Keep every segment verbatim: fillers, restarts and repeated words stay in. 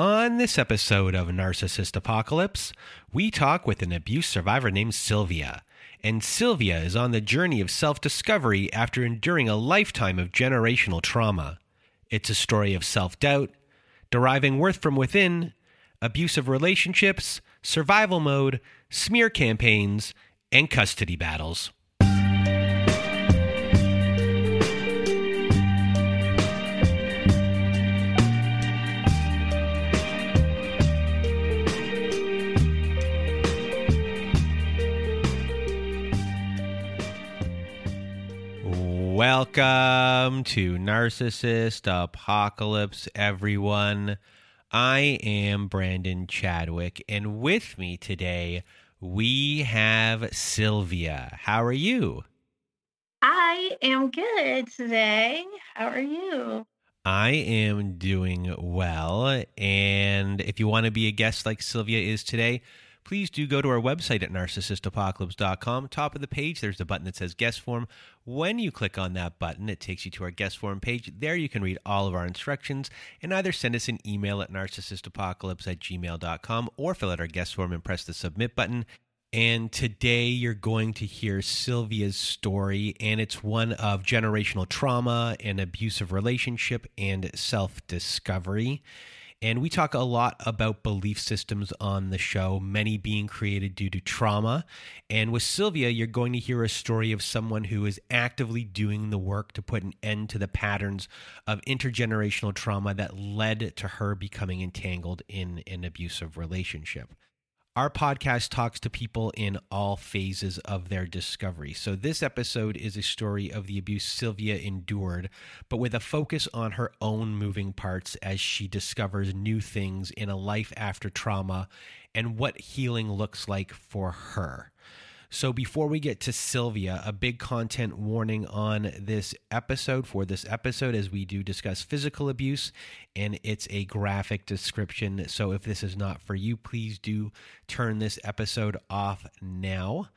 On this episode of Narcissist Apocalypse, we talk with an abuse survivor named Sylvia. And Sylvia is on the journey of self-discovery after enduring a lifetime of generational trauma. It's a story of self-doubt, deriving worth from within, abusive relationships, survival mode, smear campaigns, and custody battles. Welcome to Narcissist Apocalypse, everyone. I am Brandon Chadwick, and with me today, we have Sylvia. How are you? I am good today. How are you? I am doing well, and if you want to be a guest like Sylvia is today, please do go to our website at narcissist apocalypse dot com. Top of the page, there's a button that says guest form. When you click on that button, it takes you to our guest form page. There you can read all of our instructions and either send us an email at narcissist apocalypse at gmail dot com or fill out our guest form and press the submit button. And today you're going to hear Sylvia's story, and it's one of generational trauma, an abusive relationship, and self-discovery. And we talk a lot about belief systems on the show, many being created due to trauma. And with Sylvia, you're going to hear a story of someone who is actively doing the work to put an end to the patterns of intergenerational trauma that led to her becoming entangled in an abusive relationship. Our podcast talks to people in all phases of their discovery. So this episode is a story of the abuse Sylvia endured, but with a focus on her own moving parts as she discovers new things in a life after trauma and what healing looks like for her. So before we get to Sylvia, a big content warning on this episode for this episode, as we do discuss physical abuse, and it's a graphic description. So if this is not for you, please do turn this episode off now.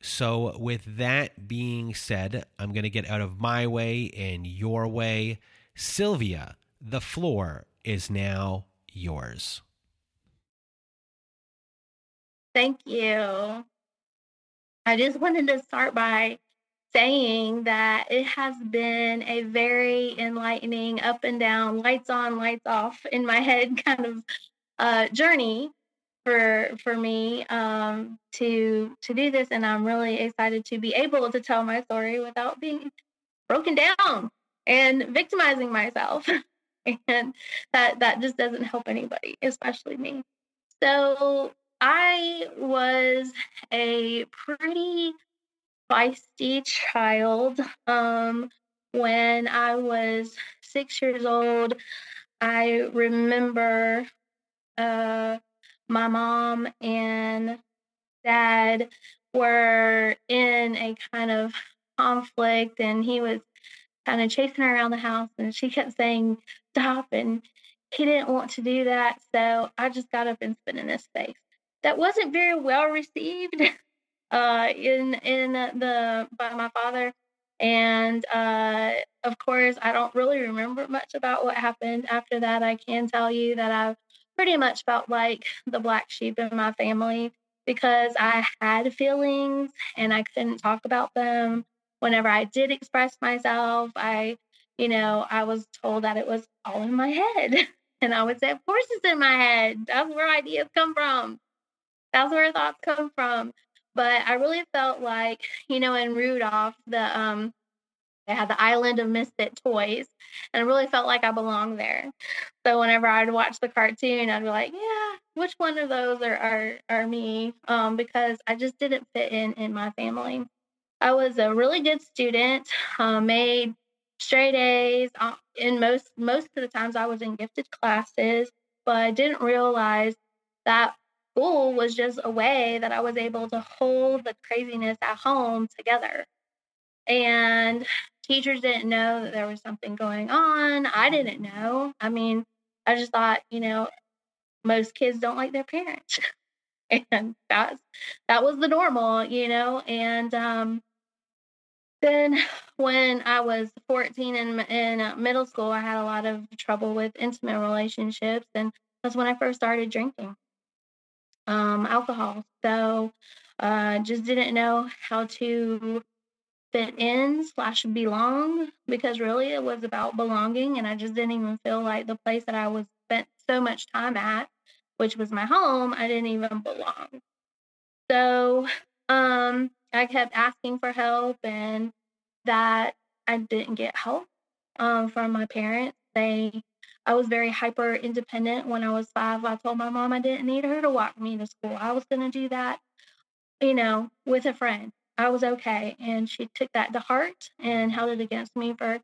So with that being said, I'm going to get out of my way and your way. Sylvia, the floor is now yours. Thank you. I just wanted to start by saying that it has been a very enlightening, up and down, lights on, lights off in my head kind of uh, journey for for me um, to to do this. And I'm really excited to be able to tell my story without being broken down and victimizing myself. And that, that just doesn't help anybody, especially me. So I was a pretty feisty child. Um, when I was six years old, I remember uh, my mom and dad were in a kind of conflict, and he was kind of chasing her around the house, and she kept saying, stop, and he didn't want to do that, so I just got up and spit in his face. That wasn't very well received uh, in in the by my father, and uh, of course, I don't really remember much about what happened after that. I can tell you that I pretty much felt like the black sheep in my family because I had feelings and I couldn't talk about them. Whenever I did express myself, I, you know, I was told that it was all in my head, and I would say, "Of course, it's in my head. That's where ideas come from." That's where thoughts come from. But I really felt like, you know, in Rudolph, the um, they had the Island of Misfit Toys, and I really felt like I belonged there. So whenever I'd watch the cartoon, I'd be like, yeah, which one of those are are, are me? Um, because I just didn't fit in in my family. I was a really good student, uh, made straight A's. In most, most of the times I was in gifted classes, but I didn't realize that school was just a way that I was able to hold the craziness at home together. And teachers didn't know that there was something going on. I didn't know. I mean, I just thought, you know, most kids don't like their parents. And that's, that was the normal, you know. And um, then when I was fourteen in, in middle school, I had a lot of trouble with intimate relationships, and was when I first started drinking um, alcohol. So uh, just didn't know how to fit in slash belong, because really it was about belonging. And I just didn't even feel like the place that I was spent so much time at, which was my home, I didn't even belong. So um, I kept asking for help, and that I didn't get help um, from my parents. They, I was very hyper independent when I was five. I told my mom I didn't need her to walk me to school. I was going to do that, you know, with a friend. I was okay. And she took that to heart and held it against me for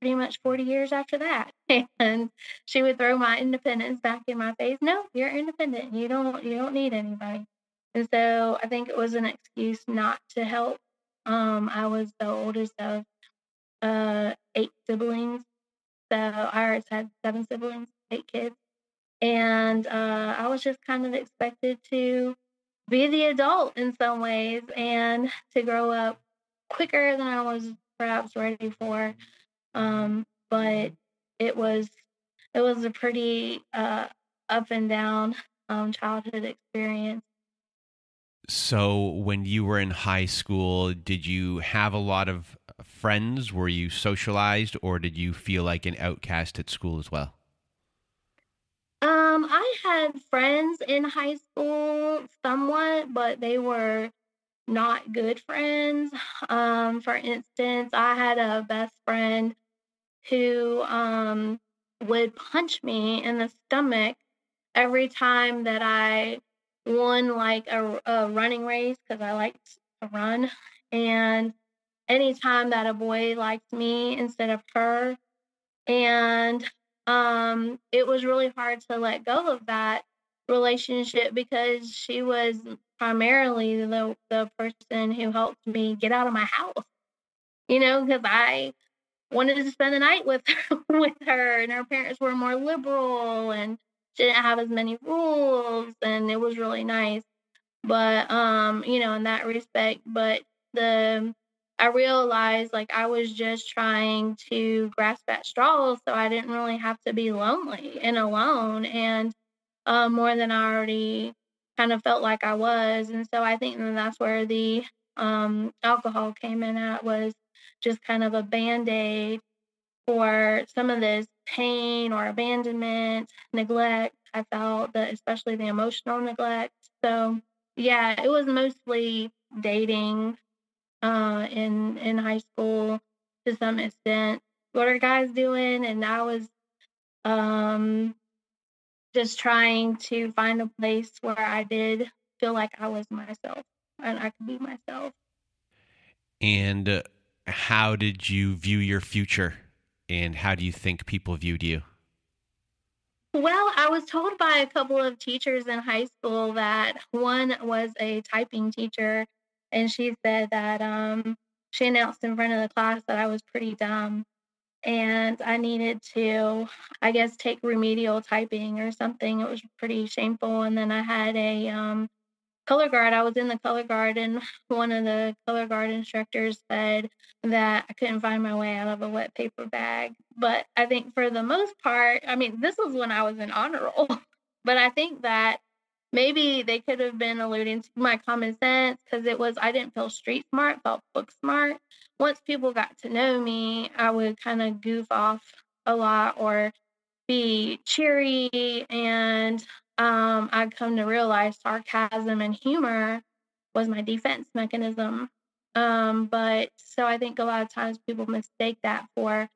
pretty much forty years after that. And she would throw my independence back in my face. No, you're independent. You don't, you don't need anybody. And so I think it was an excuse not to help. Um, I was the oldest of uh, eight siblings. So I already had seven siblings, eight kids. And uh, I was just kind of expected to be the adult in some ways and to grow up quicker than I was perhaps ready for. Um, but it was it was a pretty uh, up and down um, childhood experience. So when you were in high school, did you have a lot of friends? Were you socialized, or did you feel like an outcast at school as well? Um, I had friends in high school somewhat, but they were not good friends. Um, for instance, I had a best friend who um, would punch me in the stomach every time that I won like a, a running race, because I liked to run. And anytime that a boy liked me instead of her. And um, it was really hard to let go of that relationship, because she was primarily the, the person who helped me get out of my house, you know, because I wanted to spend the night with her, with her, and her parents were more liberal and she didn't have as many rules, and it was really nice. But, um, you know, in that respect, but the... I realized like I was just trying to grasp at straws, so I didn't really have to be lonely and alone, and uh, more than I already kind of felt like I was. And so I think that's where the um, alcohol came in at, was just kind of a Band-Aid for some of this pain or abandonment, neglect. I felt that, especially the emotional neglect. So yeah, it was mostly dating. Uh, in in high school to some extent. What are guys doing? And I was um, just trying to find a place where I did feel like I was myself and I could be myself. And uh, how did you view your future? And how do you think people viewed you? Well, I was told by a couple of teachers in high school that one was a typing teacher. And she said that um, she announced in front of the class that I was pretty dumb and I needed to, I guess, take remedial typing or something. It was pretty shameful. And then I had a um, color guard. I was in the color guard, and one of the color guard instructors said that I couldn't find my way out of a wet paper bag. But I think for the most part, I mean, this was when I was in honor roll, but I think that maybe they could have been alluding to my common sense, because it was, I didn't feel street smart, felt book smart. Once people got to know me, I would kind of goof off a lot or be cheery. And um, I'd come to realize sarcasm and humor was my defense mechanism. Um, but so I think a lot of times people mistake that for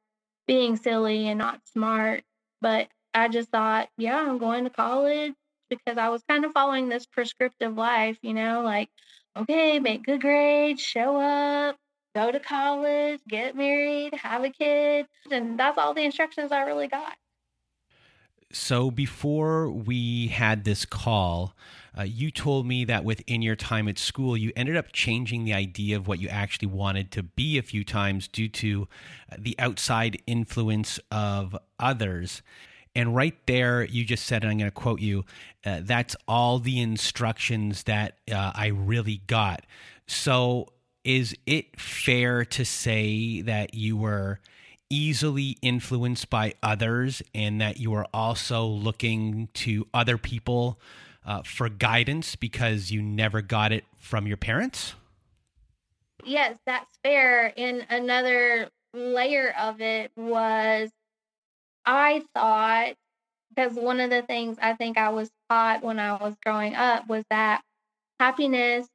being silly and not smart. But I just thought, yeah, I'm going to college. Because I was kind of following this prescriptive life, you know, like, okay, make good grades, show up, go to college, get married, have a kid. And that's all the instructions I really got. So before we had this call, uh, you told me that within your time at school, you ended up changing the idea of what you actually wanted to be a few times due to the outside influence of others. And right there, you just said, and I'm going to quote you, uh, that's all the instructions that uh, I really got. So is it fair to say that you were easily influenced by others, and that you are also looking to other people uh, for guidance because you never got it from your parents? Yes, that's fair. And another layer of it was I thought, because one of the things I think I was taught when I was growing up was that happiness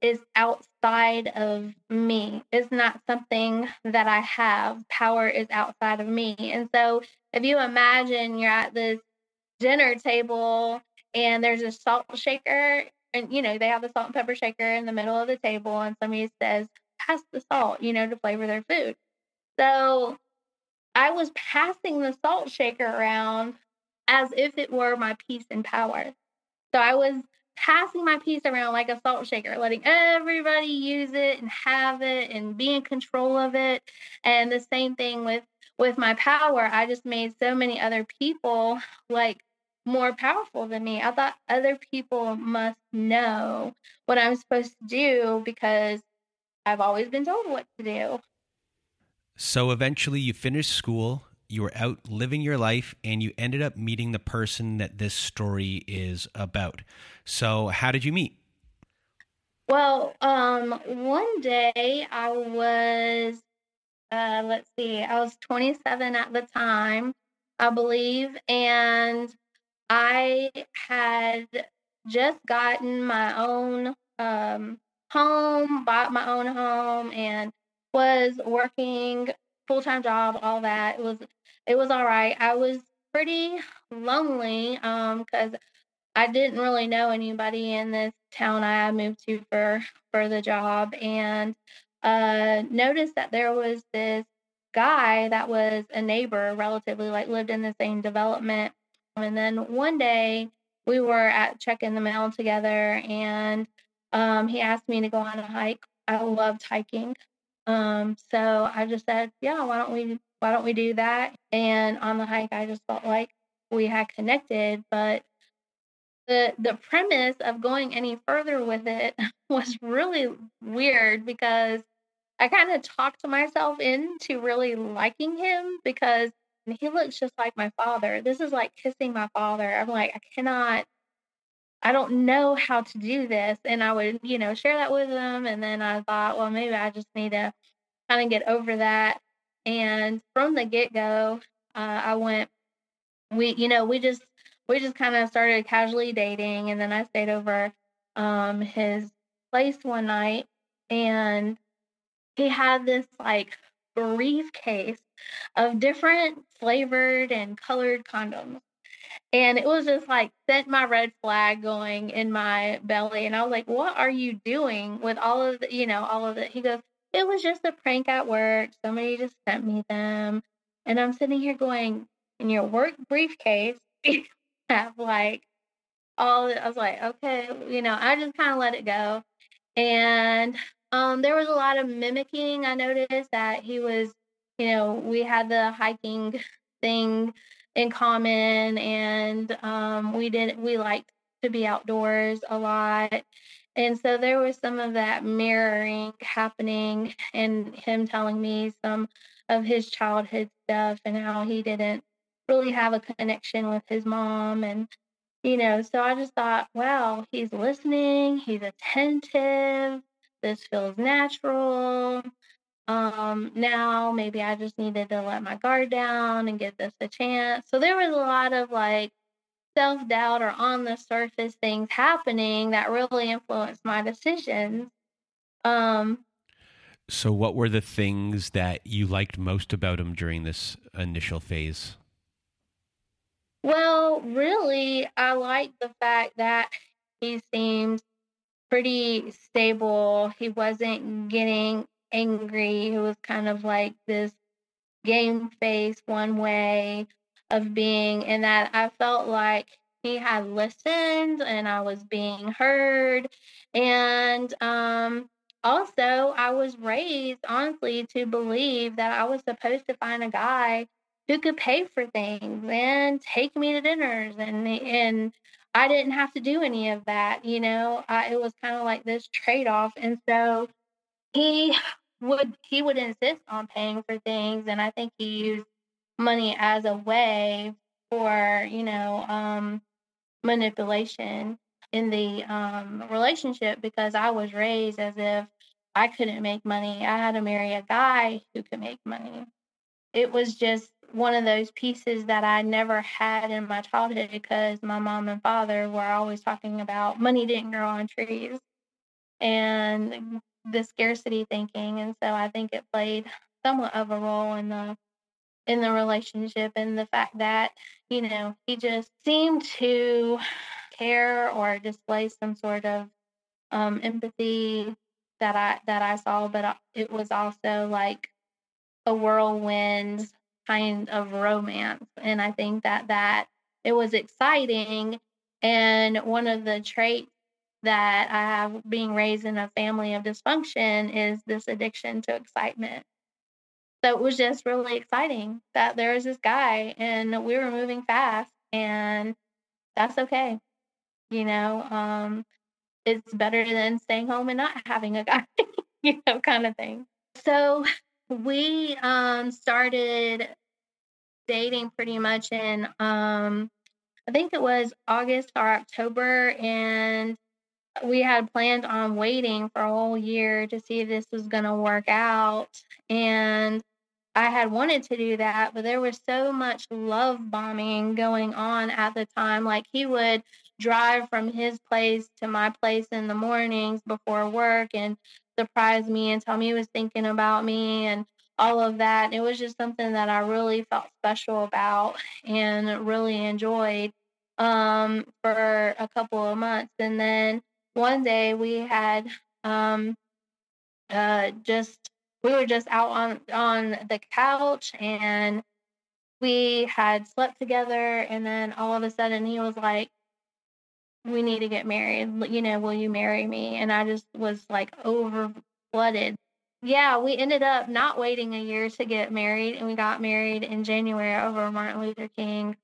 is outside of me. It's not something that I have. Power is outside of me. And so if you imagine you're at this dinner table and there's a salt shaker, and, you know, they have the salt and pepper shaker in the middle of the table, and somebody says, pass the salt, you know, to flavor their food. So I was passing the salt shaker around as if it were my peace and power. So I was passing my piece around like a salt shaker, letting everybody use it and have it and be in control of it. And the same thing with, with my power. I just made so many other people like more powerful than me. I thought other people must know what I'm supposed to do because I've always been told what to do. So eventually you finished school, you were out living your life, and you ended up meeting the person that this story is about. So how did you meet? Well, um, one day I was, uh, let's see, I was twenty-seven at the time, I believe. And I had just gotten my own um, home, bought my own home, and was working full-time job, all that. It was It was all right. I was pretty lonely um, because I didn't really know anybody in this town I moved to for, for the job, and uh, noticed that there was this guy that was a neighbor, relatively, like lived in the same development. And then one day we were at checking the mail together, and um, he asked me to go on a hike. I loved hiking. Um, so I just said, yeah, why don't we Why don't we do that? And on the hike, I just felt like we had connected, but the the premise of going any further with it was really weird because I kind of talked myself into really liking him because he looks just like my father. This is like kissing my father. I'm like, I cannot, I don't know how to do this. And I would, you know, share that with him. And then I thought, well, maybe I just need to kind of get over that. And from the get-go, uh, I went, we, you know, we just, we just kind of started casually dating. And then I stayed over um, his place one night, and he had this like briefcase of different flavored and colored condoms. And it was just like, sent my red flag going in my belly. And I was like, what are you doing with all of the, you know, all of it? He goes, it was just a prank at work. Somebody just sent me them. And I'm sitting here going, in your work briefcase, you have like all, I was like, okay, you know, I just kind of let it go. And um, there was a lot of mimicking. I noticed that he was, you know, we had the hiking thing in common, and um, we did, we liked to be outdoors a lot. And so there was some of that mirroring happening, and him telling me some of his childhood stuff and how he didn't really have a connection with his mom. And, you know, so I just thought, wow, he's listening. He's attentive. This feels natural. Um, now maybe I just needed to let my guard down and give this a chance. So there was a lot of like self-doubt or on the surface things happening that really influenced my decisions. Um, so what were the things that you liked most about him during this initial phase? Well, really, I liked the fact that he seemed pretty stable. He wasn't getting angry. He was kind of like this game face one way of being, and that I felt like he had listened and I was being heard. And um, also I was raised honestly to believe that I was supposed to find a guy who could pay for things and take me to dinners. And and I didn't have to do any of that. You know, I, it was kind of like this trade-off. And so he would he would insist on paying for things, and I think he used money as a way for, you know, um, manipulation in the um, relationship, because I was raised as if I couldn't make money. I had to marry a guy who could make money. It was just one of those pieces that I never had in my childhood because my mom and father were always talking about money didn't grow on trees and the scarcity thinking. And so I think it played somewhat of a role in the in the relationship, and the fact that, you know, he just seemed to care or display some sort of um, empathy that I that I saw, but it was also like a whirlwind kind of romance. And I think that that it was exciting. And one of the traits that I have being raised in a family of dysfunction is this addiction to excitement. So it was just really exciting that there was this guy and we were moving fast, and that's okay. You know, um, it's better than staying home and not having a guy, you know, kind of thing. So we um, started dating pretty much in, um, I think it was August or October, and we had planned on waiting for a whole year to see if this was going to work out. And I had wanted to do that, but there was so much love bombing going on at the time. Like, he would drive from his place to my place in the mornings before work and surprise me and tell me he was thinking about me and all of that. It was just something that I really felt special about and really enjoyed um, for a couple of months. And then one day we had um, uh, just, we were just out on, on the couch, and we had slept together. And then all of a sudden he was like, we need to get married. You know, will you marry me? And I just was like over flooded. Yeah, we ended up not waiting a year to get married. And we got married in January over Martin Luther King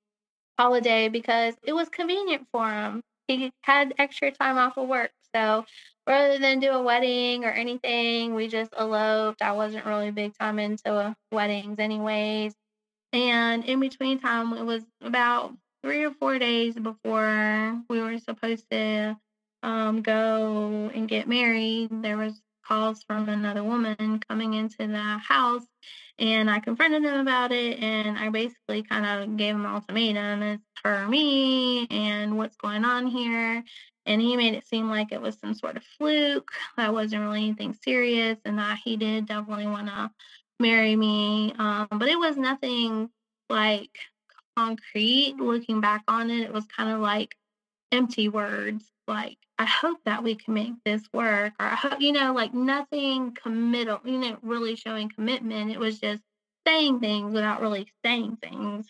holiday because it was convenient for him. He had extra time off of work. So rather than do a wedding or anything, we just eloped. I wasn't really big time into weddings anyways. And in between time, it was about three or four days before we were supposed to um, go and get married, there was calls from another woman coming into the house, and I confronted him about it, and I basically kind of gave him an ultimatum. It's her or me, and what's going on here? And he made it seem like it was some sort of fluke, that wasn't really anything serious, and that he did definitely want to marry me. Um, but it was nothing like concrete. Looking back on it, it was kind of like empty words, like, I hope that we can make this work, or I hope, you know, like nothing committal, you know, really showing commitment. It was just saying things without really saying things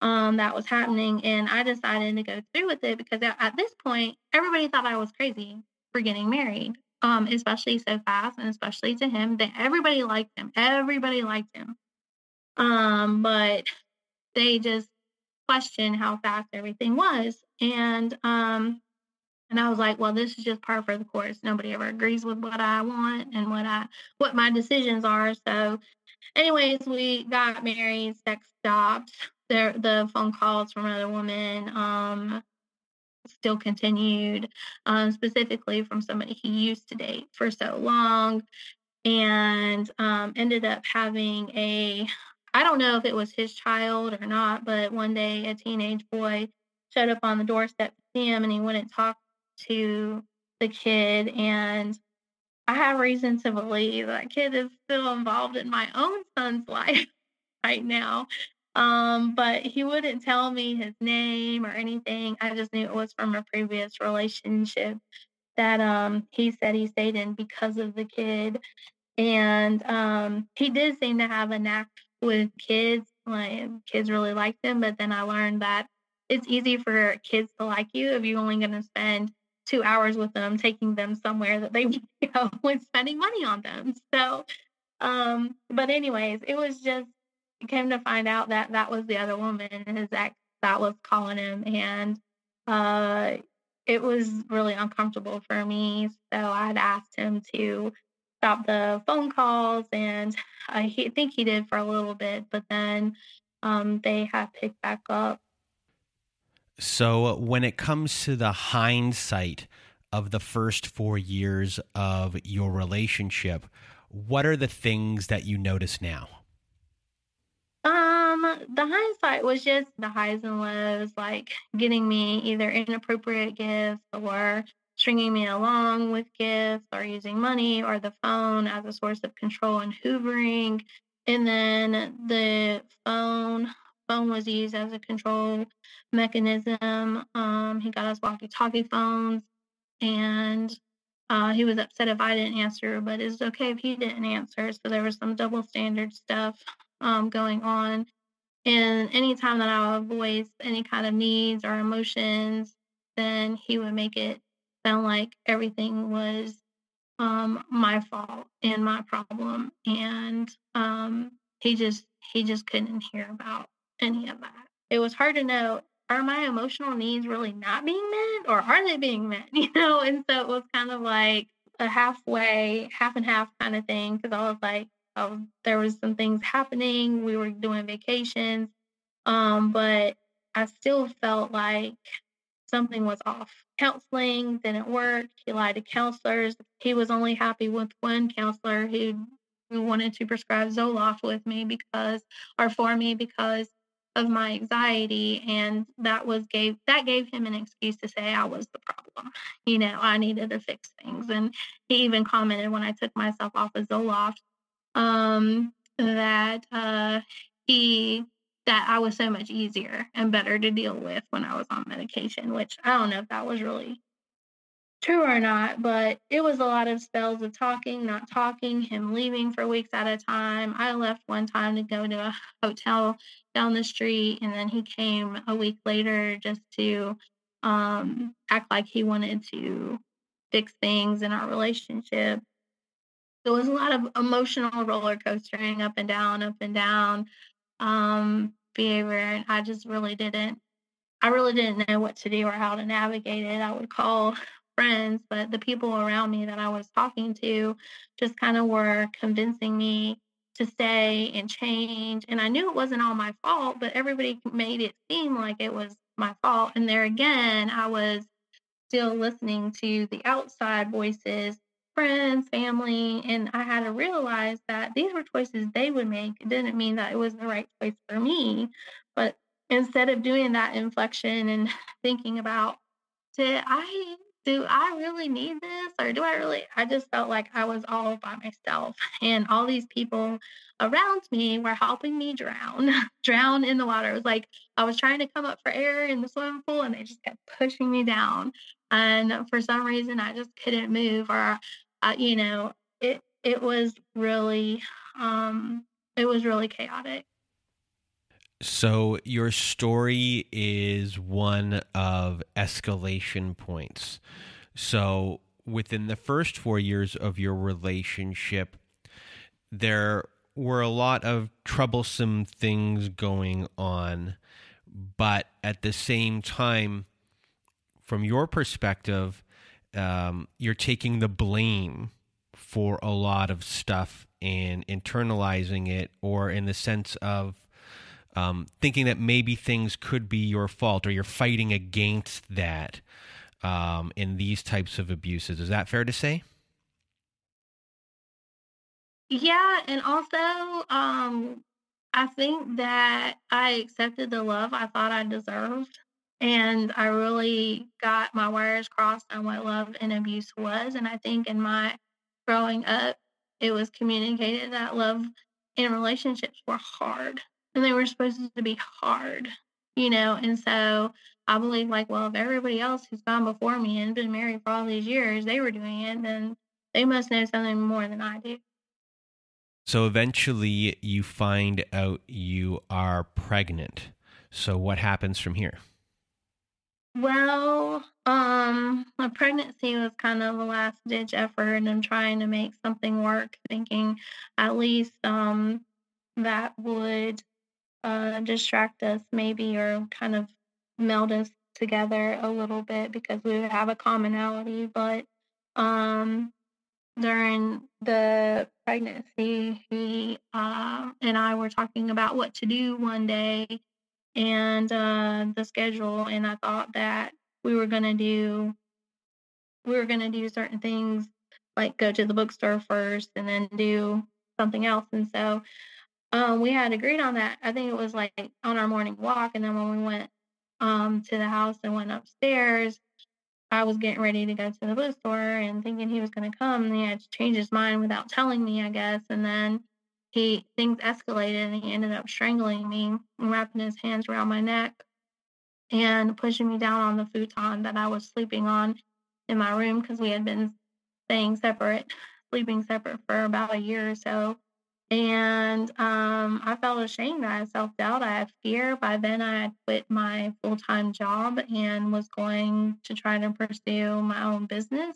um, that was happening. And I decided to go through with it because at this point, everybody thought I was crazy for getting married, um, especially so fast, and especially to him. That everybody liked him. Everybody liked him. Um, but they just question how fast everything was. And um and I was like, well, this is just par for the course. Nobody ever agrees with what I want and what I what my decisions are. So anyways, we got married, sex stopped. There the phone calls from another woman um still continued, um, specifically from somebody he used to date for so long, and um ended up having a I don't know if it was his child or not, but one day a teenage boy showed up on the doorstep to see him, and he wouldn't talk to the kid. And I have reason to believe that kid is still involved in my own son's life right now. Um, but he wouldn't tell me his name or anything. I just knew it was from a previous relationship that um, he said he stayed in because of the kid. And um, he did seem to have a knack with kids, like kids really like them. But then I learned that it's easy for kids to like you if you're only going to spend two hours with them, taking them somewhere that they want to go and spending money on them. So, um, but anyways, it was just, I came to find out that that was the other woman, his ex, that was calling him. And uh, it was really uncomfortable for me. So I had asked him to stopped the phone calls, and I he- think he did for a little bit, but then um, they have picked back up. So when it comes to the hindsight of the first four years of your relationship, what are the things that you notice now? Um, the hindsight was just the highs and lows, like getting me either inappropriate gifts or stringing me along with gifts or using money or the phone as a source of control and hoovering. And then the phone phone was used as a control mechanism. Um, he got us walkie-talkie phones, and uh, he was upset if I didn't answer, but it's okay if he didn't answer. So there was some double standard stuff um, going on. And anytime that I would voice any kind of needs or emotions, then he would make it sound like everything was um, my fault and my problem. And um, he just he just couldn't hear about any of that. It was hard to know, are my emotional needs really not being met, or are they being met, you know? And so it was kind of like a halfway, half and half kind of thing, because I was like, oh, there was some things happening. We were doing vacations, um, but I still felt like something was off. Counseling didn't work. He lied to counselors. He was only happy with one counselor who wanted to prescribe Zoloft with me because, or for me, because of my anxiety, and that was gave that gave him an excuse to say I was the problem. You know, I needed to fix things, and he even commented when I took myself off of Zoloft um, that uh, he that I was so much easier and better to deal with when I was on medication. Which I don't know if that was really true or not, but it was a lot of spells of talking, not talking, him leaving for weeks at a time. I left one time to go to a hotel down the street, and then he came a week later just to um, act like he wanted to fix things in our relationship. There was a lot of emotional roller coastering, up and down, up and down um, behavior, and I just really didn't, I really didn't know what to do or how to navigate it. I would call friends, but the people around me that I was talking to just kind of were convincing me to stay and change. And I knew it wasn't all my fault, but everybody made it seem like it was my fault. And there again, I was still listening to the outside voices, friends, family, and I had to realize that these were choices they would make. It didn't mean that it was the right choice for me. But instead of doing that inflection and thinking about, did I do I really need this? Or do I really, I just felt like I was all by myself, and all these people around me were helping me drown, drown in the water. It was like, I was trying to come up for air in the swimming pool, and they just kept pushing me down. And for some reason, I just couldn't move, or, uh, you know, it, it was really, um, it was really chaotic. So your story is one of escalation points. So within the first four years of your relationship, there were a lot of troublesome things going on. But at the same time, from your perspective, um, you're taking the blame for a lot of stuff and internalizing it, or in the sense of Um, thinking that maybe things could be your fault, or you're fighting against that um, in these types of abuses. Is that fair to say? Yeah, and also um, I think that I accepted the love I thought I deserved, and I really got my wires crossed on what love and abuse was. And I think in my growing up, it was communicated that love and relationships were hard. And they were supposed to be hard, you know? And so I believe, like, well, if everybody else who's gone before me and been married for all these years, they were doing it, then they must know something more than I do. So eventually you find out you are pregnant. So what happens from here? Well, um, my pregnancy was kind of a last-ditch effort, and I'm trying to make something work, thinking at least um, that would Uh, distract us maybe, or kind of meld us together a little bit, because we would have a commonality. But um, during the pregnancy, he uh, and I were talking about what to do one day and uh, the schedule. And I thought that we were going to do, we were going to do certain things, like go to the bookstore first and then do something else. And so um, we had agreed on that. I think it was like on our morning walk. And then when we went um, to the house and went upstairs, I was getting ready to go to the bookstore and thinking he was going to come. And he had to change his mind without telling me, I guess. And then he things escalated and he ended up strangling me and wrapping his hands around my neck and pushing me down on the futon that I was sleeping on in my room, because we had been staying separate, sleeping separate for about a year or so. And um, I felt ashamed. I had self-doubt. I had fear. By then, I had quit my full-time job and was going to try to pursue my own business.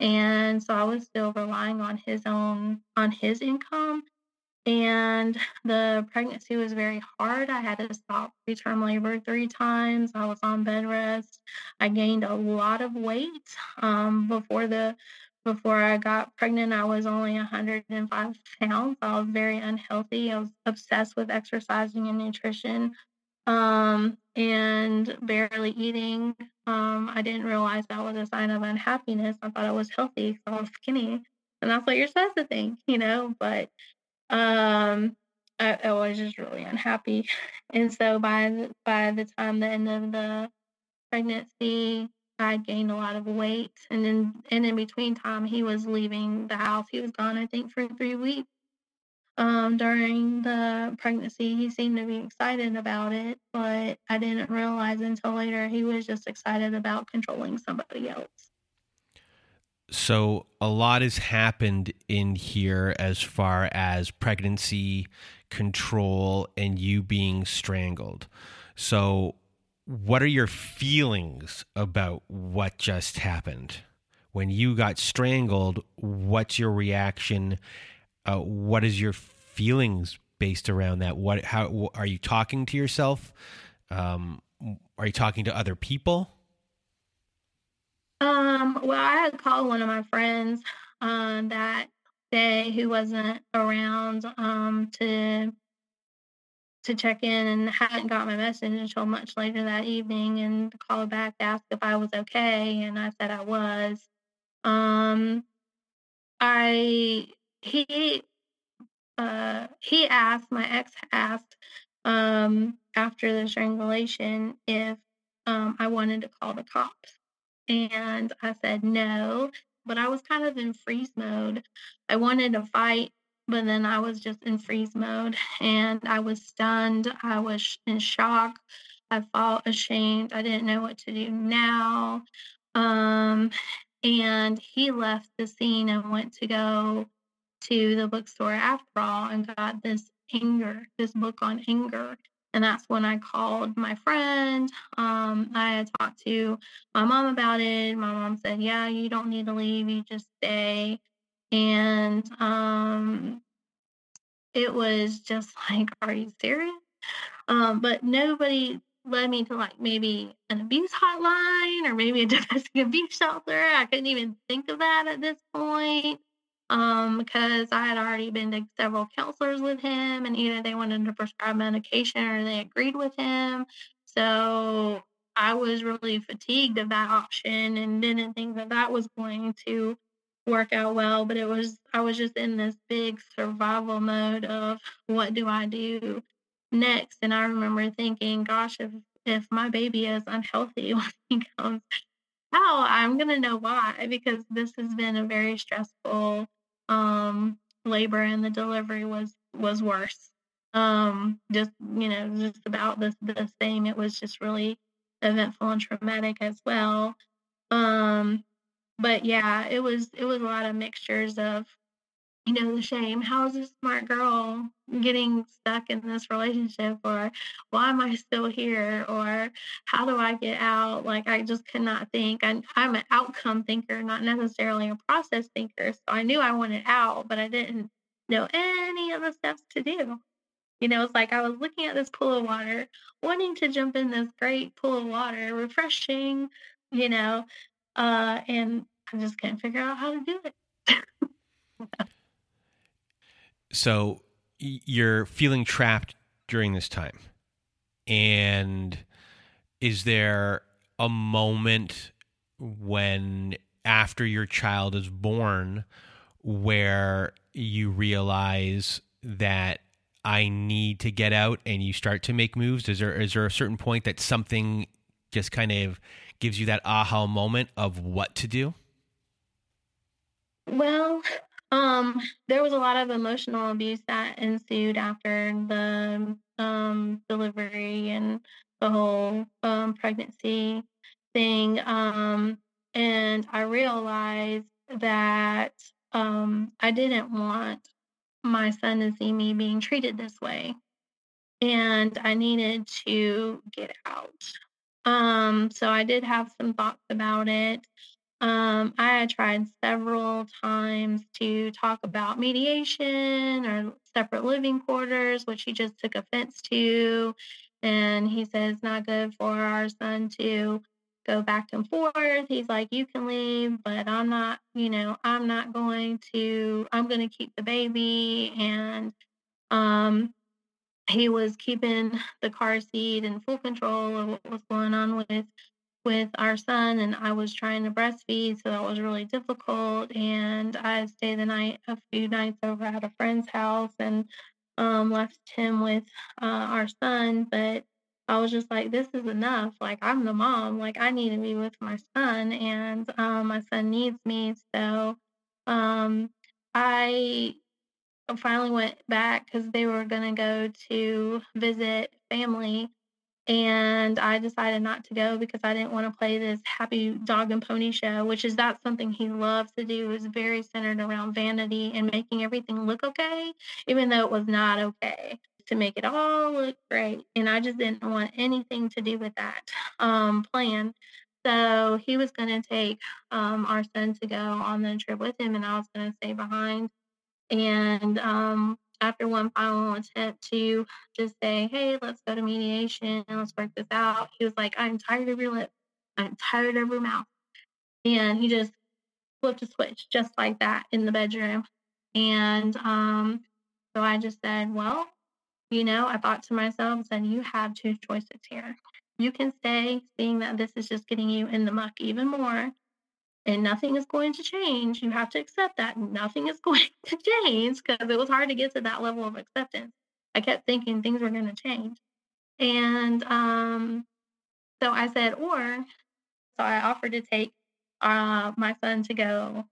And so I was still relying on his own, on his income. And the pregnancy was very hard. I had to stop preterm labor three times. I was on bed rest. I gained a lot of weight. Um, before the Before I got pregnant, I was only one hundred five pounds. I was very unhealthy. I was obsessed with exercising and nutrition, um, and barely eating. Um, I didn't realize that was a sign of unhappiness. I thought I was healthy because I was skinny, and that's what you're supposed to think, you know, but um, I, I was just really unhappy. And so by, by the time the end of the pregnancy, I gained a lot of weight, and then and in between time, he was leaving the house. He was gone, I think, for three weeks. Um, during the pregnancy, he seemed to be excited about it, but I didn't realize until later he was just excited about controlling somebody else. So a lot has happened in here as far as pregnancy, control, and you being strangled. So what are your feelings about what just happened? When you got strangled, what's your reaction? Uh, what is your feelings based around that? What? How are you talking to yourself? Um, are you talking to other people? Um, well, I had called one of my friends uh, that day who wasn't around um, to... to check in, and hadn't got my message until much later that evening, and called back to ask if I was okay. And I said I was. Um, I, he, uh, he asked, my ex asked, um, after the strangulation, if, um, I wanted to call the cops, and I said no, but I was kind of in freeze mode. I wanted to fight, but then I was just in freeze mode, and I was stunned. I was in shock. I felt ashamed. I didn't know what to do now. Um, and he left the scene and went to go to the bookstore after all, and got this anger, this book on anger. And that's when I called my friend. Um, I had talked to my mom about it. My mom said, yeah, you don't need to leave. You just stay. And um, it was just like, are you serious? Um, but nobody led me to like maybe an abuse hotline or maybe a domestic abuse shelter. I couldn't even think of that at this point um, because I had already been to several counselors with him, and either they wanted to prescribe medication or they agreed with him. So I was really fatigued of that option and didn't think that that was going to work out well, but it was, I was just in this big survival mode of what do I do next? And I remember thinking, gosh, if, if my baby is unhealthy when he comes out, I'm going to know why, because this has been a very stressful um, labor, and the delivery was, was worse. Um, just, you know, just about the, the same. It was just really eventful and traumatic as well. Um, But yeah, it was it was a lot of mixtures of, you know, the shame. How is this smart girl getting stuck in this relationship? Or why am I still here? Or how do I get out? Like, I just could not think. I, I'm an outcome thinker, not necessarily a process thinker. So I knew I wanted out, but I didn't know any of the steps to do. You know, it's like I was looking at this pool of water, wanting to jump in this great pool of water, refreshing, you know, uh, and I just couldn't figure out how to do it. So you're feeling trapped during this time. And is there a moment when, after your child is born, where you realize that I need to get out and you start to make moves? Is there is there a certain point that something just kind of gives you that aha moment of what to do? Well, um, there was a lot of emotional abuse that ensued after the um, delivery and the whole um, pregnancy thing. Um, and I realized that um, I didn't want my son to see me being treated this way. And I needed to get out. Um, so I did have some thoughts about it. Um, I had tried several times to talk about mediation or separate living quarters, which he just took offense to. And he says, not good for our son to go back and forth. He's like, you can leave, but I'm not, you know, I'm not going to, I'm going to keep the baby. And um, he was keeping the car seat in full control of what was going on with, with our son. And I was trying to breastfeed, so that was really difficult. And I stayed the night, a few nights over at a friend's house, and um, left him with uh, our son. But I was just like, this is enough. Like, I'm the mom. Like, I need to be with my son, and um, my son needs me. So um, I finally went back because they were going to go to visit family. And I decided not to go because I didn't want to play this happy dog and pony show, which is not something he loves to do. It was very centered around vanity and making everything look okay, even though it was not okay, to make it all look great. And I just didn't want anything to do with that um, plan. So he was going to take um, our son to go on the trip with him, and I was going to stay behind. And um, after one final attempt to just say, hey, let's go to mediation and let's work this out, he was like, I'm tired of your lip. I'm tired of your mouth. And he just flipped a switch just like that in the bedroom. And um, so I just said, well, you know, I thought to myself and said, you have two choices here. You can stay, seeing that this is just getting you in the muck even more, and nothing is going to change. You have to accept that nothing is going to change, because it was hard to get to that level of acceptance. I kept thinking things were going to change. And um, so I said, or, so I offered to take uh, my son to go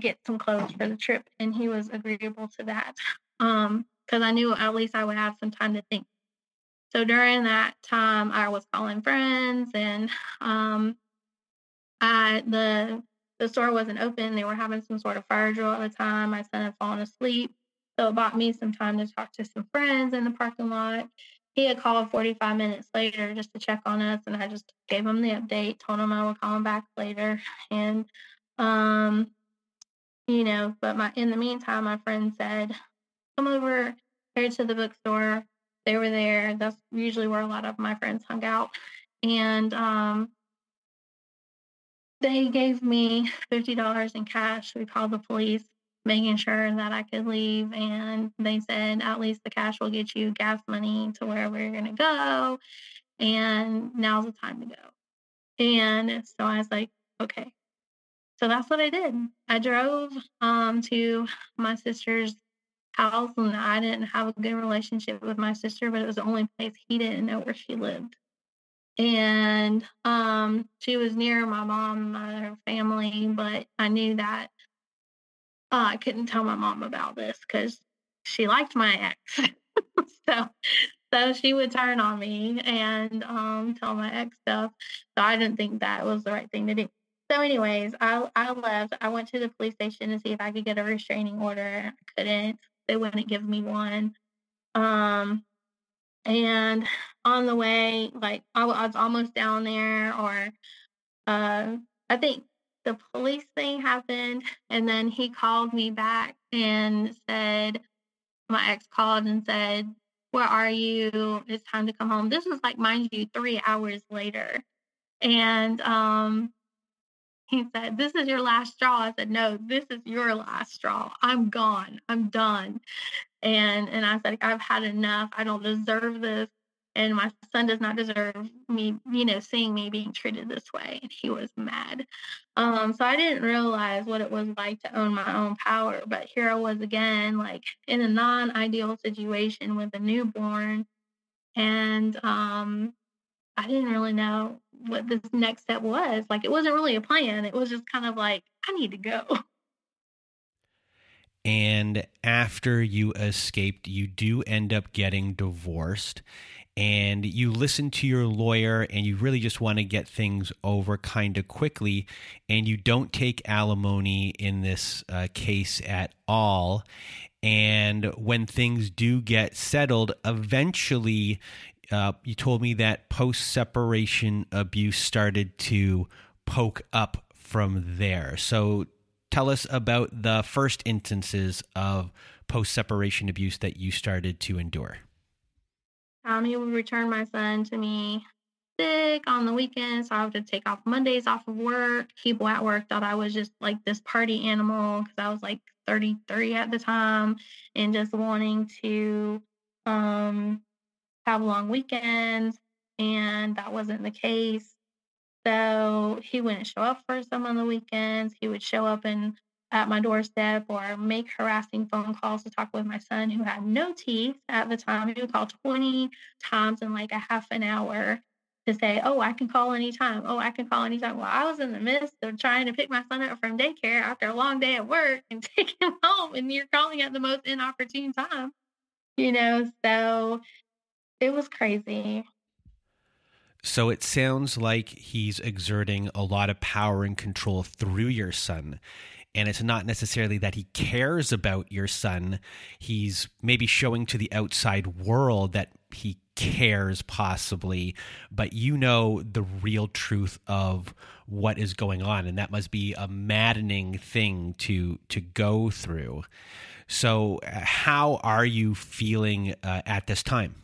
get some clothes for the trip, and he was agreeable to that. Um, because I knew at least I would have some time to think. So during that time, I was calling friends, and um, I the the store wasn't open. They were having some sort of fire drill at the time. My son had fallen asleep, so it bought me some time to talk to some friends in the parking lot. He had called forty-five minutes later just to check on us, and I just gave him the update, told him I would call him back later, and, um, you know, but my in the meantime, my friend said, come over here to the bookstore. They were there. That's usually where a lot of my friends hung out. And um, they gave me fifty dollars in cash. We called the police, making sure that I could leave. And they said, at least the cash will get you gas money to wherever you're going to go. And now's the time to go. And so I was like, okay. So that's what I did. I drove um, to my sister's house, and I didn't have a good relationship with my sister, but it was the only place he didn't know where she lived. And um, she was near my mom, my family, but I knew that uh, I couldn't tell my mom about this because she liked my ex. so, so she would turn on me and um, tell my ex stuff. So I didn't think that was the right thing to do. So anyways, I I left. I went to the police station to see if I could get a restraining order. I couldn't. They wouldn't give me one. Um, and on the way, like, I was almost down there, or uh, I think the police thing happened, and then he called me back and said, my ex called and said, where are you? It's time to come home. This was, like, mind you, three hours later. And um, He said, this is your last straw. I said, no, this is your last straw. I'm gone. I'm done. And and I said, I've had enough. I don't deserve this. And my son does not deserve me, you know, seeing me being treated this way. And he was mad. Um, so I didn't realize what it was like to own my own power. But here I was again, like in a non-ideal situation with a newborn. And um, I didn't really know what this next step was. Like, it wasn't really a plan. It was just kind of like, I need to go. And after you escaped, you do end up getting divorced. And you listen to your lawyer, and you really just want to get things over kind of quickly, and you don't take alimony in this uh, case at all. And when things do get settled, eventually, uh, you told me that post-separation abuse started to poke up from there. So tell us about the first instances of post-separation abuse that you started to endure. Um, he would return my son to me sick on the weekends, so I would take off Mondays off of work. People at work thought I was just like this party animal because I was like thirty-three at the time and just wanting to um, have long weekends, and that wasn't the case. So he wouldn't show up for some on the weekends. He would show up and at my doorstep or make harassing phone calls to talk with my son, who had no teeth at the time. He would call twenty times in like a half an hour to say, oh, I can call anytime. Oh, I can call anytime. Well, I was in the midst of trying to pick my son up from daycare after a long day at work and take him home, and you're calling at the most inopportune time, you know? So it was crazy. So it sounds like he's exerting a lot of power and control through your son. And it's not necessarily that he cares about your son. He's maybe showing to the outside world that he cares possibly, but you know the real truth of what is going on. And that must be a maddening thing to to go through. So how are you feeling uh, at this time?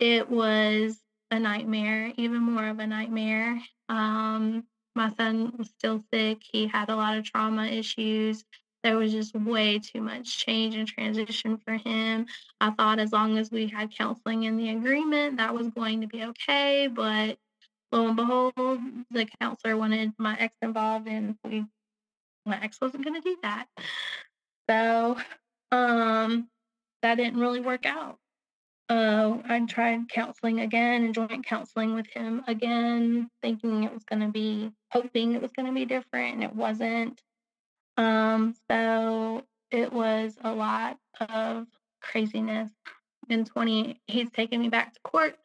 It was a nightmare, even more of a nightmare. Um My son was still sick. He had a lot of trauma issues. There was just way too much change and transition for him. I thought as long as we had counseling in the agreement, that was going to be okay. But lo and behold, the counselor wanted my ex involved, and we, my ex wasn't going to do that. So um, that didn't really work out. Uh, I tried counseling again and joint counseling with him again, thinking it was going to be, hoping it was going to be different, and it wasn't. Um, so it was a lot of craziness. In twenty, he's taken me back to court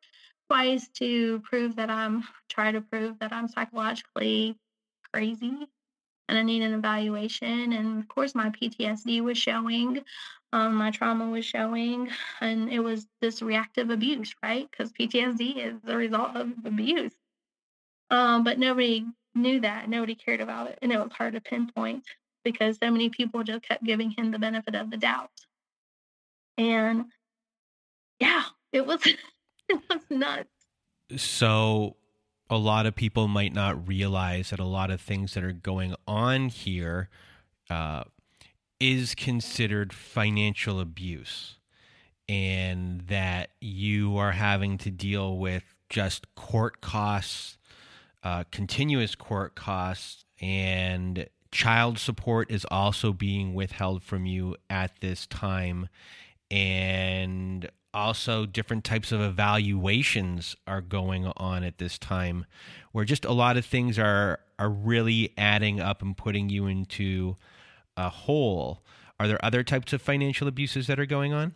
twice to prove that I'm, try to prove that I'm psychologically crazy and I need an evaluation. And of course my P T S D was showing. Um, my trauma was showing, and it was this reactive abuse, right? Because P T S D is the result of abuse. Um, but nobody knew that. Nobody cared about it. And it was hard to pinpoint because so many people just kept giving him the benefit of the doubt. And yeah, it was, it was nuts. So a lot of people might not realize that a lot of things that are going on here, uh, is considered financial abuse, and that you are having to deal with just court costs, uh, continuous court costs, and child support is also being withheld from you at this time, and also different types of evaluations are going on at this time, where just a lot of things are, are really adding up and putting you into a whole. Are there other types of financial abuses that are going on?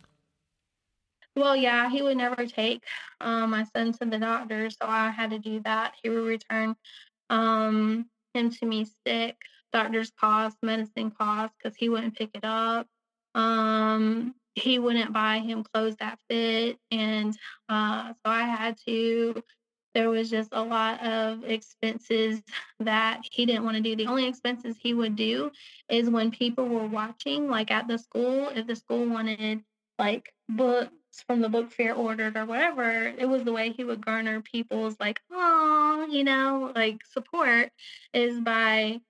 Well, yeah, he would never take um, my son to the doctor, so I had to do that. He would return um, him to me sick, doctor's costs, medicine costs, because he wouldn't pick it up. Um, he wouldn't buy him clothes that fit, and uh, so I had to. There was just a lot of expenses that he didn't want to do. The only expenses he would do is when people were watching, like at the school, if the school wanted like books from the book Fear Ordered or whatever, it was the way he would garner people's like, oh, you know, like support is by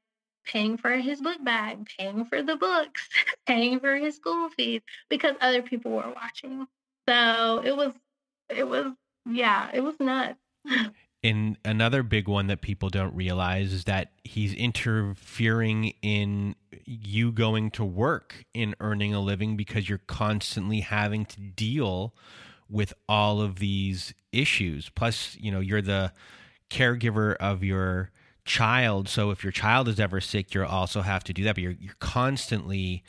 paying for his book bag, paying for the books, paying for his school fees, because other people were watching. So it was, it was, yeah, it was nuts. And another big one that people don't realize is that he's interfering in you going to work and earning a living, because you're constantly having to deal with all of these issues. Plus, you know, you're the caregiver of your child. So if your child is ever sick, you'll also have to do that. But you're, you're constantly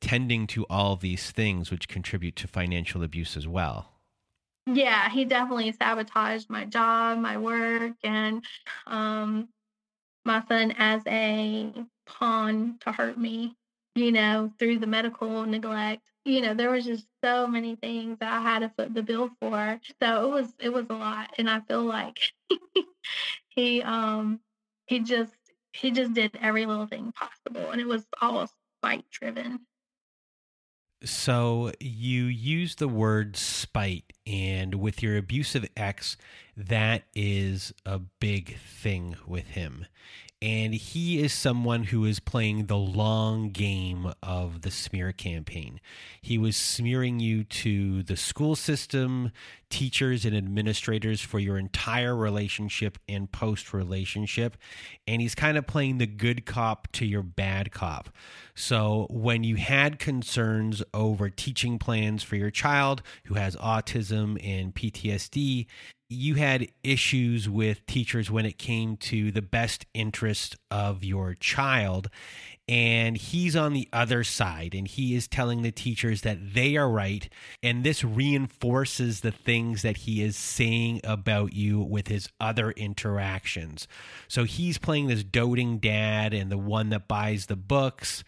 tending to all of these things, which contribute to financial abuse as well. Yeah, he definitely sabotaged my job, my work, and um, my son as a pawn to hurt me, you know, through the medical neglect. You know, there was just so many things that I had to foot the bill for. So it was it was a lot. And I feel like he um he just he just did every little thing possible, and it was all spite driven. So you use the word spite, and with your abusive ex, that is a big thing with him. And he is someone who is playing the long game of the smear campaign. He was smearing you to the school system, teachers, and administrators for your entire relationship and post-relationship. And he's kind of playing the good cop to your bad cop. So when you had concerns over teaching plans for your child who has autism and P T S D, you had issues with teachers when it came to the best interest of your child. And he's on the other side, and he is telling the teachers that they are right. And this reinforces the things that he is saying about you with his other interactions. So he's playing this doting dad and the one that buys the books.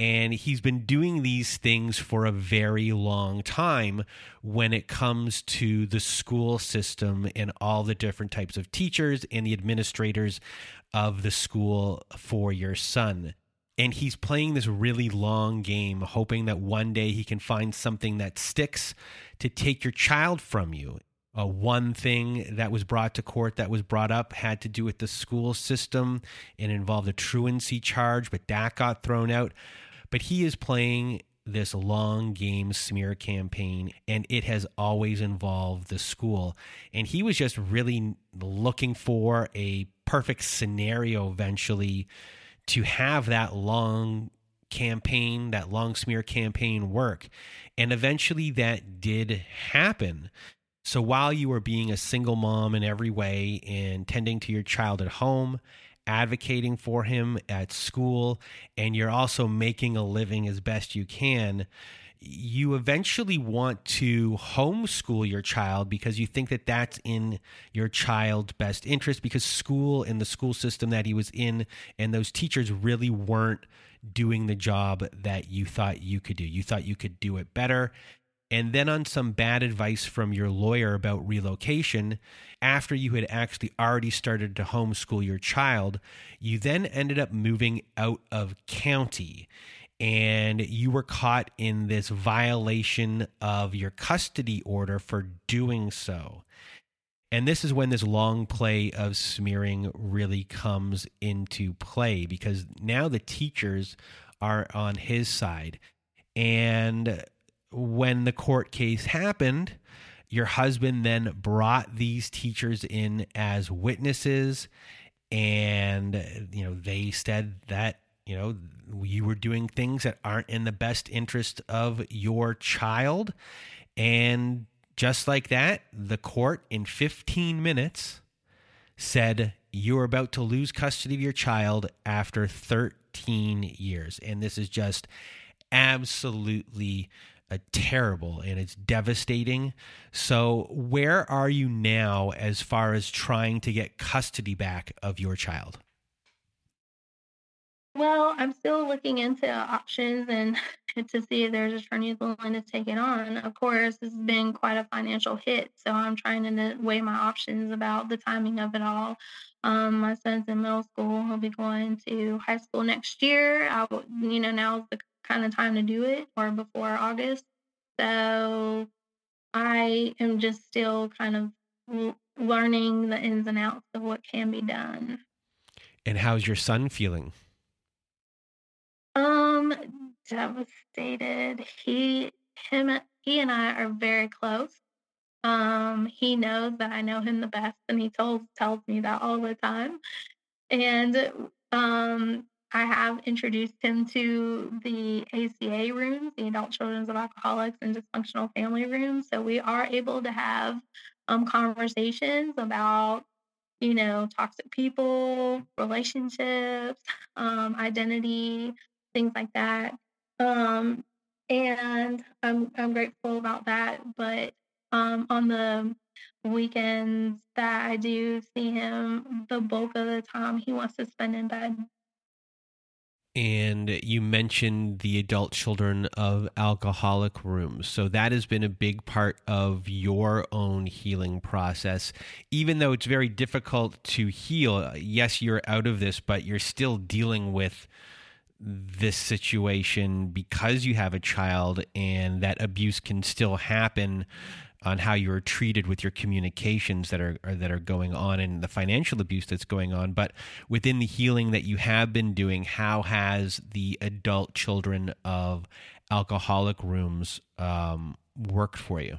And he's been doing these things for a very long time when it comes to the school system and all the different types of teachers and the administrators of the school for your son. And he's playing this really long game, hoping that one day he can find something that sticks to take your child from you. Uh, one thing that was brought to court that was brought up had to do with the school system and involved a truancy charge, but that got thrown out. But he is playing this long game smear campaign, and it has always involved the school. And he was just really looking for a perfect scenario eventually to have that long campaign, that long smear campaign work. And eventually that did happen. So while you were being a single mom in every way and tending to your child at home, advocating for him at school, and you're also making a living as best you can, you eventually want to homeschool your child because you think that that's in your child's best interest, because school and the school system that he was in and those teachers really weren't doing the job that you thought you could do. You thought you could do it better. And then on some bad advice from your lawyer about relocation, after you had actually already started to homeschool your child, you then ended up moving out of county. And you were caught in this violation of your custody order for doing so. And this is when this long play of smearing really comes into play, because now the teachers are on his side. And when the court case happened, your husband then brought these teachers in as witnesses, and, you know, they said that, you know, you were doing things that aren't in the best interest of your child. And just like that, the court in fifteen minutes said you're about to lose custody of your child after thirteen years. And this is just absolutely a terrible, and it's devastating. So where are you now as far as trying to get custody back of your child? Well, I'm still looking into options and to see if there's attorneys willing to take it on. Of course, this has been quite a financial hit, so I'm trying to weigh my options about the timing of it all. Um, my son's in middle school. He'll be going to high school next year. I, you know, now's the kind of time to do it, or before August. So I am just still kind of w- learning the ins and outs of what can be done. And how's your son feeling? Um, devastated. He, him, he and I are very close. Um, he knows that I know him the best, and he told, tells me that all the time. And um, I have introduced him to the A C A rooms, the Adult Children of Alcoholics and Dysfunctional Family rooms. So we are able to have um, conversations about, you know, toxic people, relationships, um, identity, things like that. Um, and I'm I'm grateful about that. But um, on the weekends that I do see him, the bulk of the time he wants to spend in bed. And you mentioned the Adult Children of Alcoholic rooms. So that has been a big part of your own healing process, even though it's very difficult to heal. Yes, you're out of this, but you're still dealing with this situation because you have a child, and that abuse can still happen on how you're treated with your communications that are, are that are going on, and the financial abuse that's going on. But within the healing that you have been doing, how has the Adult Children of Alcoholic rooms um, worked for you?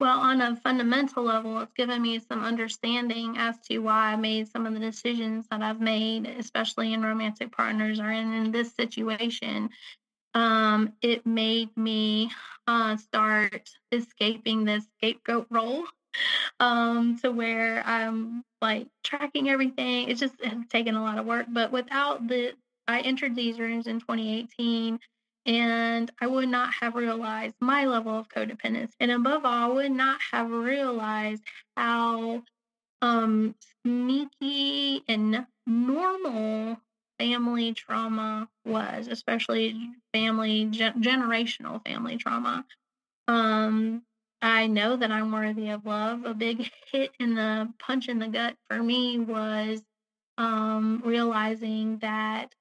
Well, on a fundamental level, it's given me some understanding as to why I made some of the decisions that I've made, especially in romantic partners or in, in this situation. Um, it made me uh, start escaping this scapegoat role um, to where I'm like tracking everything. It's just has taken a lot of work. But without the, I entered these rooms in twenty eighteen, and I would not have realized my level of codependence. And above all, I would not have realized how um, sneaky and normal family trauma was, especially family, ge- generational family trauma. Um, I know that I'm worthy of love. A big hit in the punch in the gut for me was um, realizing that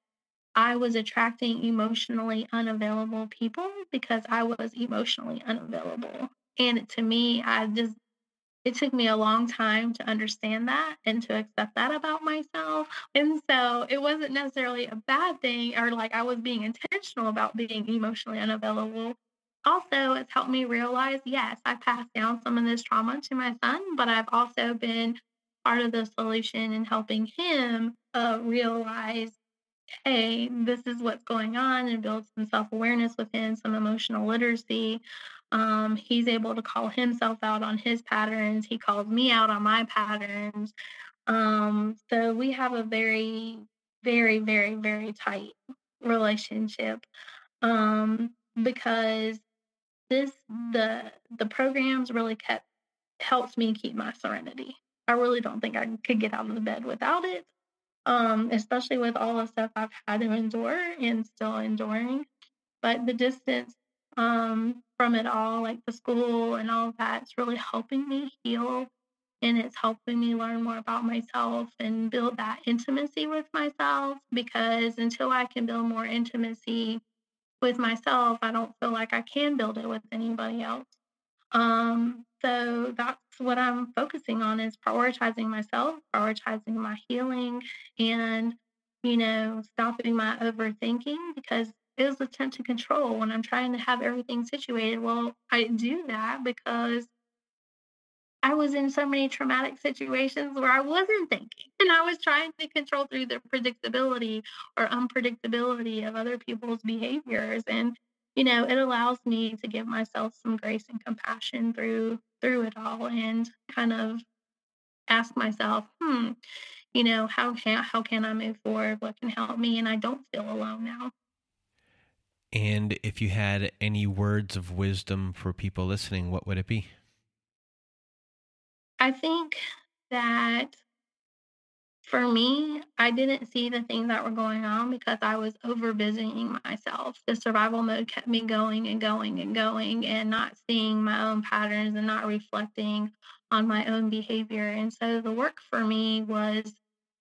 I was attracting emotionally unavailable people because I was emotionally unavailable. And to me, I just, it took me a long time to understand that and to accept that about myself. And so it wasn't necessarily a bad thing, or like I was being intentional about being emotionally unavailable. Also, it's helped me realize, yes, I passed down some of this trauma to my son, but I've also been part of the solution in helping him uh, realize, hey, this is what's going on, and build some self-awareness within, some emotional literacy. Um, he's able to call himself out on his patterns. He calls me out on my patterns. Um, so we have a very, very, very, very tight relationship um, because this the the programs really kept helps me keep my serenity. I really don't think I could get out of the bed without it, um, especially with all the stuff I've had to endure and still enduring. But the distance Um, from it all, like the school and all of that, it's really helping me heal, and it's helping me learn more about myself and build that intimacy with myself, because until I can build more intimacy with myself, I don't feel like I can build it with anybody else. Um, so that's what I'm focusing on, is prioritizing myself, prioritizing my healing, and, you know, stopping my overthinking, because it was an attempt to control when I'm trying to have everything situated. Well, I do that because I was in so many traumatic situations where I wasn't thinking, and I was trying to control through the predictability or unpredictability of other people's behaviors. And, you know, it allows me to give myself some grace and compassion through, through it all, and kind of ask myself, hmm, you know, how can, how can I move forward? What can help me? And I don't feel alone now. And if you had any words of wisdom for people listening, what would it be? I think that for me, I didn't see the things that were going on because I was over-busying myself. The survival mode kept me going and going and going, and not seeing my own patterns and not reflecting on my own behavior. And so the work for me was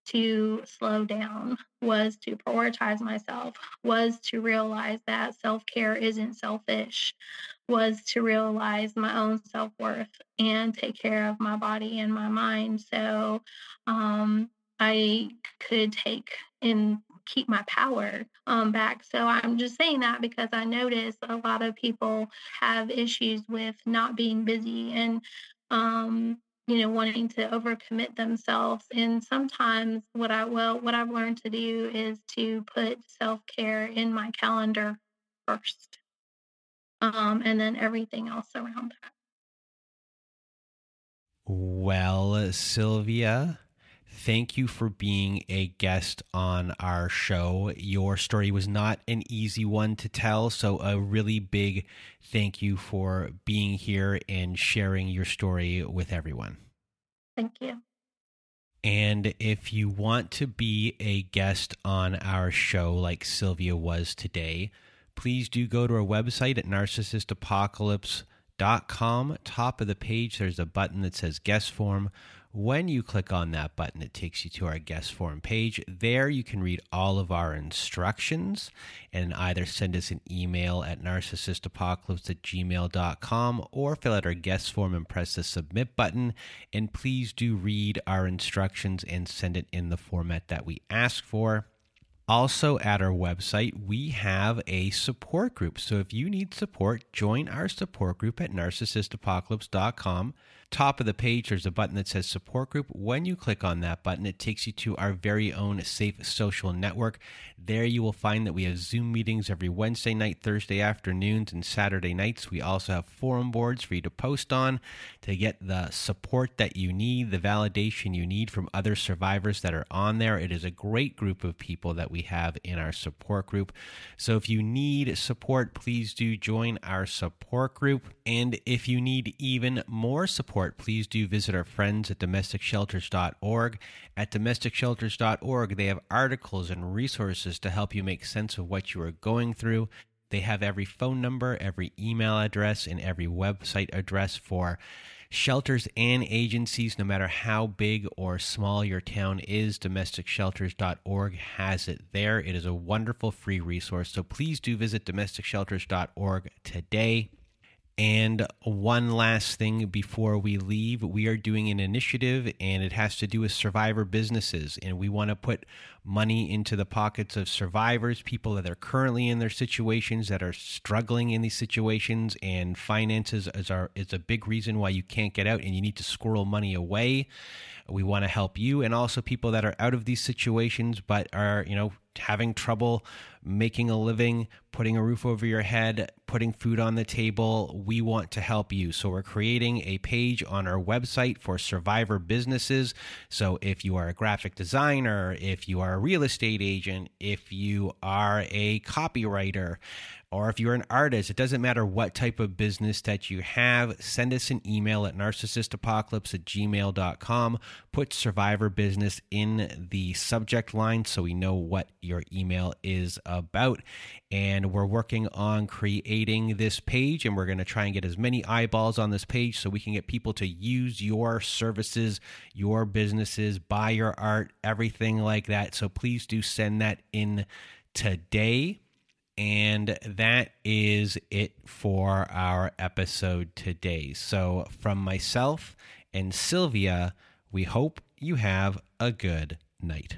to slow down, was to prioritize myself, was to realize that self-care isn't selfish, was to realize my own self-worth and take care of my body and my mind so um, I could take and keep my power um, back. So I'm just saying that because I notice a lot of people have issues with not being busy and um you know, wanting to overcommit themselves. And sometimes what I will, what I've learned to do is to put self-care in my calendar first, um, and then everything else around that. Well, Sylvia, thank you for being a guest on our show. Your story was not an easy one to tell, so a really big thank you for being here and sharing your story with everyone. Thank you. And if you want to be a guest on our show like Sylvia was today, please do go to our website at narcissist apocalypse dot com. Top of the page, there's a button that says guest form. When you click on that button, it takes you to our guest form page. There you can read all of our instructions and either send us an email at narcissist apocalypse at gmail dot com or fill out our guest form and press the submit button. And please do read our instructions and send it in the format that we ask for. Also at our website, we have a support group. So if you need support, join our support group at narcissist apocalypse dot com. Top of the page, there's a button that says support group. When you click on that button, it takes you to our very own Safe Social Network. There you will find that we have Zoom meetings every Wednesday night, Thursday afternoons, and Saturday nights. We also have forum boards for you to post on to get the support that you need, the validation you need from other survivors that are on there. It is a great group of people that we we have in our support group. So if you need support, please do join our support group. And if you need even more support, please do visit our friends at domestic shelters dot org. At domestic shelters dot org, they have articles and resources to help you make sense of what you are going through. They have every phone number, every email address, and every website address for shelters and agencies, no matter how big or small your town is. Domestic shelters dot org has it there. It is a wonderful free resource, so please do visit domestic shelters dot org today. And one last thing before we leave, we are doing an initiative, and it has to do with survivor businesses. And we want to put money into the pockets of survivors, people that are currently in their situations, that are struggling in these situations. And finances is, our, is a big reason why you can't get out and you need to squirrel money away. We want to help you, and also people that are out of these situations but are, you know, having trouble making a living, putting a roof over your head, putting food on the table. We want to help you. So we're creating a page on our website for survivor businesses. So if you are a graphic designer, if you are a real estate agent, if you are a copywriter, or if you're an artist, it doesn't matter what type of business that you have, send us an email at narcissist apocalypse at gmail dot com. Put survivor business in the subject line so we know what your email is about. And we're working on creating this page, and we're going to try and get as many eyeballs on this page so we can get people to use your services, your businesses, buy your art, everything like that. So please do send that in today. And that is it for our episode today. So from myself and Sylvia, we hope you have a good night.